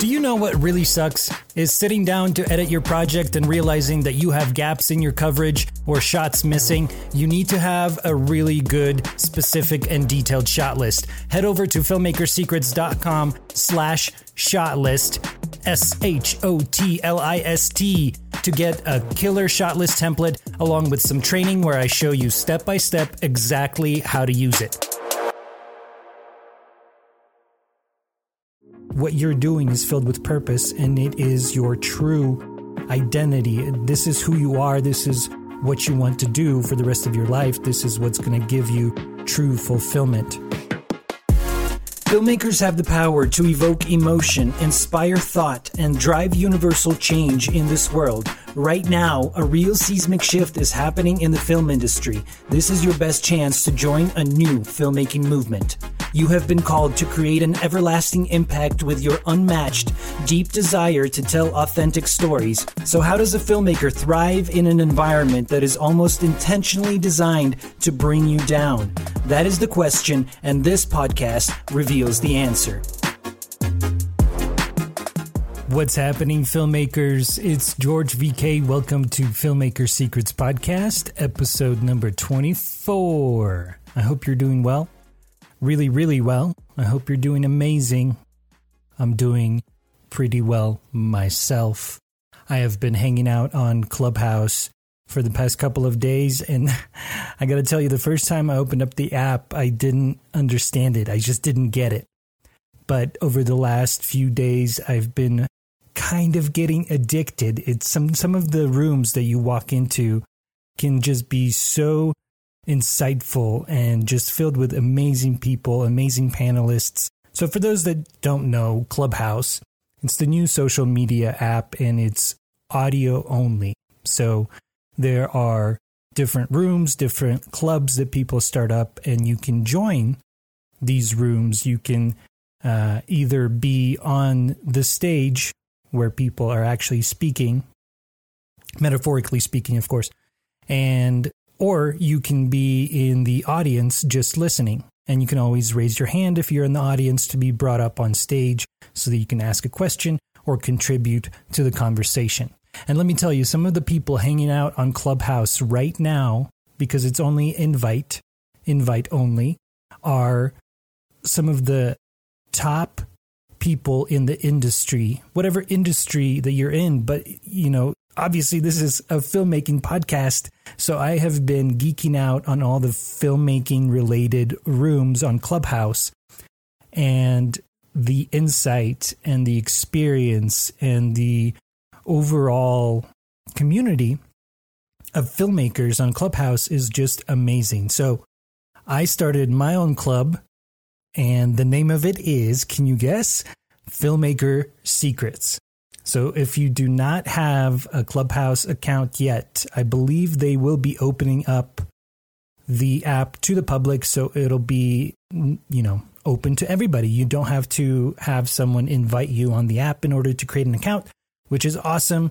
Do you know what really sucks? Is sitting down to edit your project and realizing that you have gaps in your coverage or shots missing. You need to have a really good, specific, and detailed shot list. Head over to filmmakersecrets.com/shotlist, SHOTLIST, to get a killer shot list template along with some training where I show you step by step exactly how to use it. What you're doing is filled with purpose, and it is your true identity. This is who you are. This is what you want to do for the rest of your life. This is what's going to give you true fulfillment. Filmmakers have the power to evoke emotion, inspire thought, and drive universal change in this world. Right now, a real seismic shift is happening in the film industry. This is your best chance to join a new filmmaking movement. You have been called to create an everlasting impact with your unmatched, deep desire to tell authentic stories. So how does a filmmaker thrive in an environment that is almost intentionally designed to bring you down? That is the question, and this podcast reveals the answer. What's happening, filmmakers? It's George VK. Welcome to Filmmaker Secrets Podcast, episode number 24. I hope you're doing well. Really, really well. I hope you're doing amazing. I'm doing pretty well myself. I have been hanging out on Clubhouse for the past couple of days, and I gotta tell you, the first time I opened up the app, I didn't understand it. I just didn't get it. But over the last few days, I've been kind of getting addicted. It's some of the rooms that you walk into can just be so insightful and just filled with amazing people, amazing panelists. So for those that don't know, Clubhouse, it's the new social media app, and it's audio only. So there are different rooms, different clubs that people start up, and you can join these rooms. You can either be on the stage where people are actually speaking, metaphorically speaking, of course, or you can be in the audience just listening, and you can always raise your hand if you're in the audience to be brought up on stage so that you can ask a question or contribute to the conversation. And let me tell you, some of the people hanging out on Clubhouse right now, because it's only invite only, are some of the top people in the industry, whatever industry that you're in. But, you know, obviously, this is a filmmaking podcast, so I have been geeking out on all the filmmaking-related rooms on Clubhouse, and the insight and the experience and the overall community of filmmakers on Clubhouse is just amazing. So I started my own club, and the name of it is, can you guess? Filmmaker Secrets. So if you do not have a Clubhouse account yet, I believe they will be opening up the app to the public, so it'll be, you know, open to everybody. You don't have to have someone invite you on the app in order to create an account, which is awesome.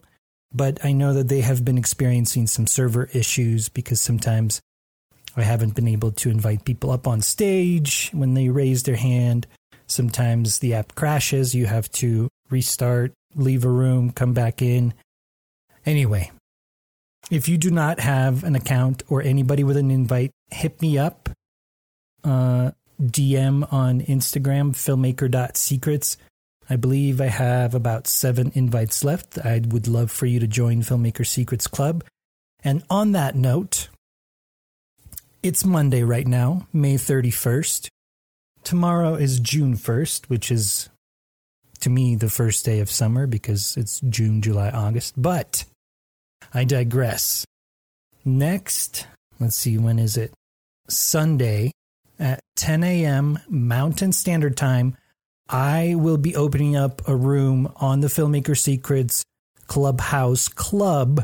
But I know that they have been experiencing some server issues because sometimes I haven't been able to invite people up on stage when they raise their hand. Sometimes the app crashes. You have to restart, leave a room, come back in. Anyway, if you do not have an account or anybody with an invite, hit me up. DM on Instagram, filmmaker.secrets. I believe I have about 7 invites left. I would love for you to join Filmmaker Secrets Club. And on that note, it's Monday right now, May 31st. Tomorrow is June 1st, which is, to me, the first day of summer because it's June, July, August. But I digress. Next, let's see, when is it? Sunday at 10 a.m. Mountain Standard Time, I will be opening up a room on the Filmmaker Secrets Clubhouse Club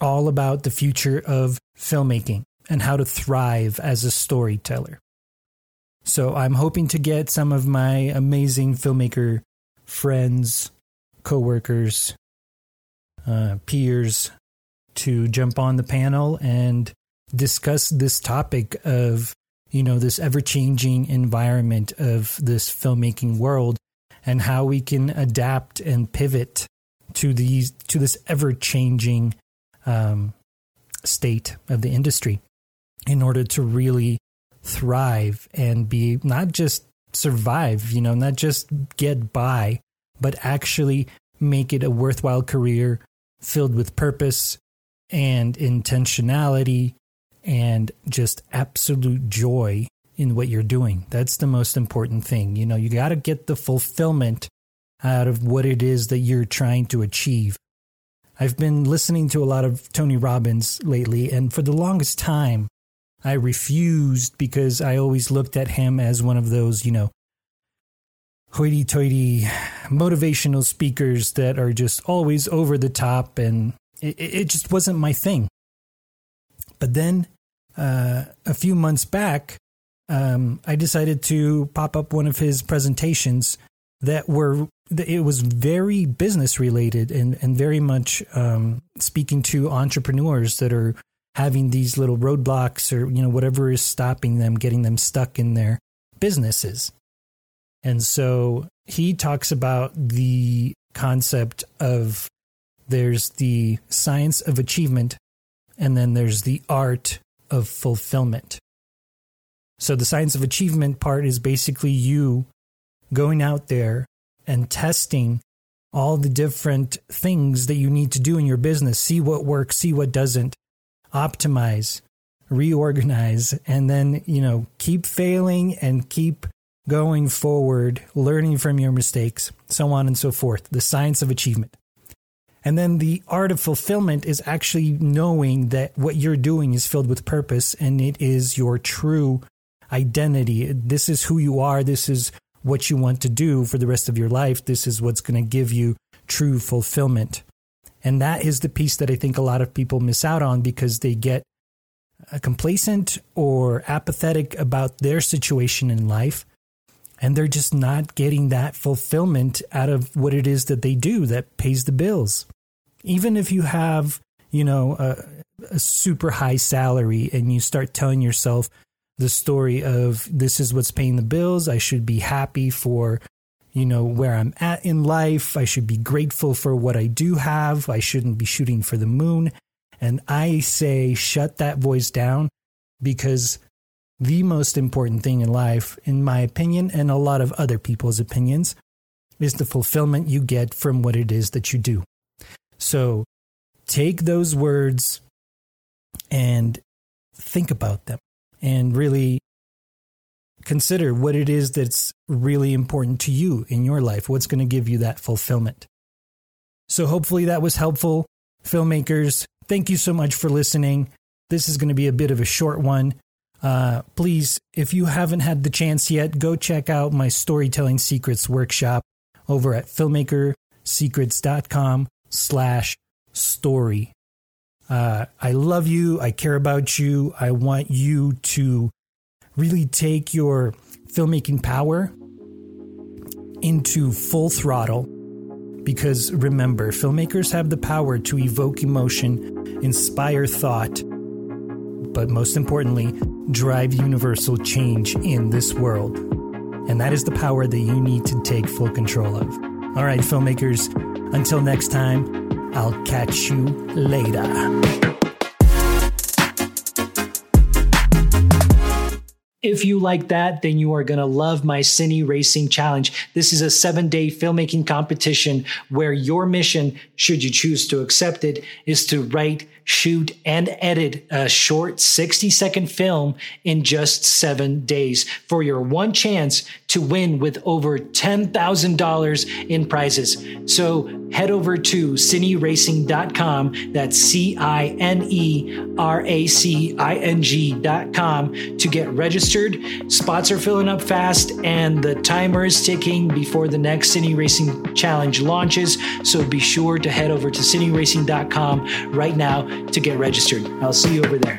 all about the future of filmmaking and how to thrive as a storyteller. So I'm hoping to get some of my amazing filmmaker friends, coworkers, peers to jump on the panel and discuss this topic of, you know, this ever-changing environment of this filmmaking world and how we can adapt and pivot to these, to this ever-changing state of the industry in order to really thrive and be not just survive, you know, not just get by, but actually make it a worthwhile career filled with purpose and intentionality and just absolute joy in what you're doing. That's the most important thing. You know, you got to get the fulfillment out of what it is that you're trying to achieve. I've been listening to a lot of Tony Robbins lately, and for the longest time, I refused because I always looked at him as one of those, you know, hoity-toity motivational speakers that are just always over the top, and it just wasn't my thing. But then a few months back, I decided to pop up one of his presentations that was very business related and very much speaking to entrepreneurs that are having these little roadblocks or, you know, whatever is stopping them, getting them stuck in their businesses. And so he talks about the concept of there's the science of achievement and then there's the art of fulfillment. So the science of achievement part is basically you going out there and testing all the different things that you need to do in your business. See what works, see what doesn't, optimize, reorganize, and then, you know, keep failing and keep going forward, learning from your mistakes, so on and so forth. The science of achievement. And then the art of fulfillment is actually knowing that what you're doing is filled with purpose and it is your true identity. This is who you are. This is what you want to do for the rest of your life. This is what's going to give you true fulfillment. And that is the piece that I think a lot of people miss out on because they get complacent or apathetic about their situation in life. And they're just not getting that fulfillment out of what it is that they do that pays the bills. Even if you have, you know, a super high salary and you start telling yourself the story of this is what's paying the bills. I should be happy for, you know, where I'm at in life. I should be grateful for what I do have. I shouldn't be shooting for the moon. And I say, shut that voice down, because the most important thing in life, in my opinion, and a lot of other people's opinions, is the fulfillment you get from what it is that you do. So take those words and think about them and really consider what it is that's really important to you in your life. What's going to give you that fulfillment? So hopefully that was helpful. Filmmakers, thank you so much for listening. This is going to be a bit of a short one. Please, if you haven't had the chance yet, go check out my Storytelling Secrets workshop over at filmmakersecrets.com/story. I love you. I care about you. I want you to really take your filmmaking power into full throttle, because remember, filmmakers have the power to evoke emotion, inspire thought, but most importantly, drive universal change in this world. And that is the power that you need to take full control of. All right, filmmakers, until next time, I'll catch you later. If you like that, then you are going to love my CineRacing Challenge. This is a 7-day filmmaking competition where your mission, should you choose to accept it, is to write, shoot, and edit a short 60-second film in just 7 days for your one chance to win with over $10,000 in prizes. So head over to cineracing.com, that's cineracing.com, to get registered. Spots are filling up fast and the timer is ticking before the next CineRacing Challenge launches. So be sure to head over to cineracing.com right now to get registered. I'll see you over there.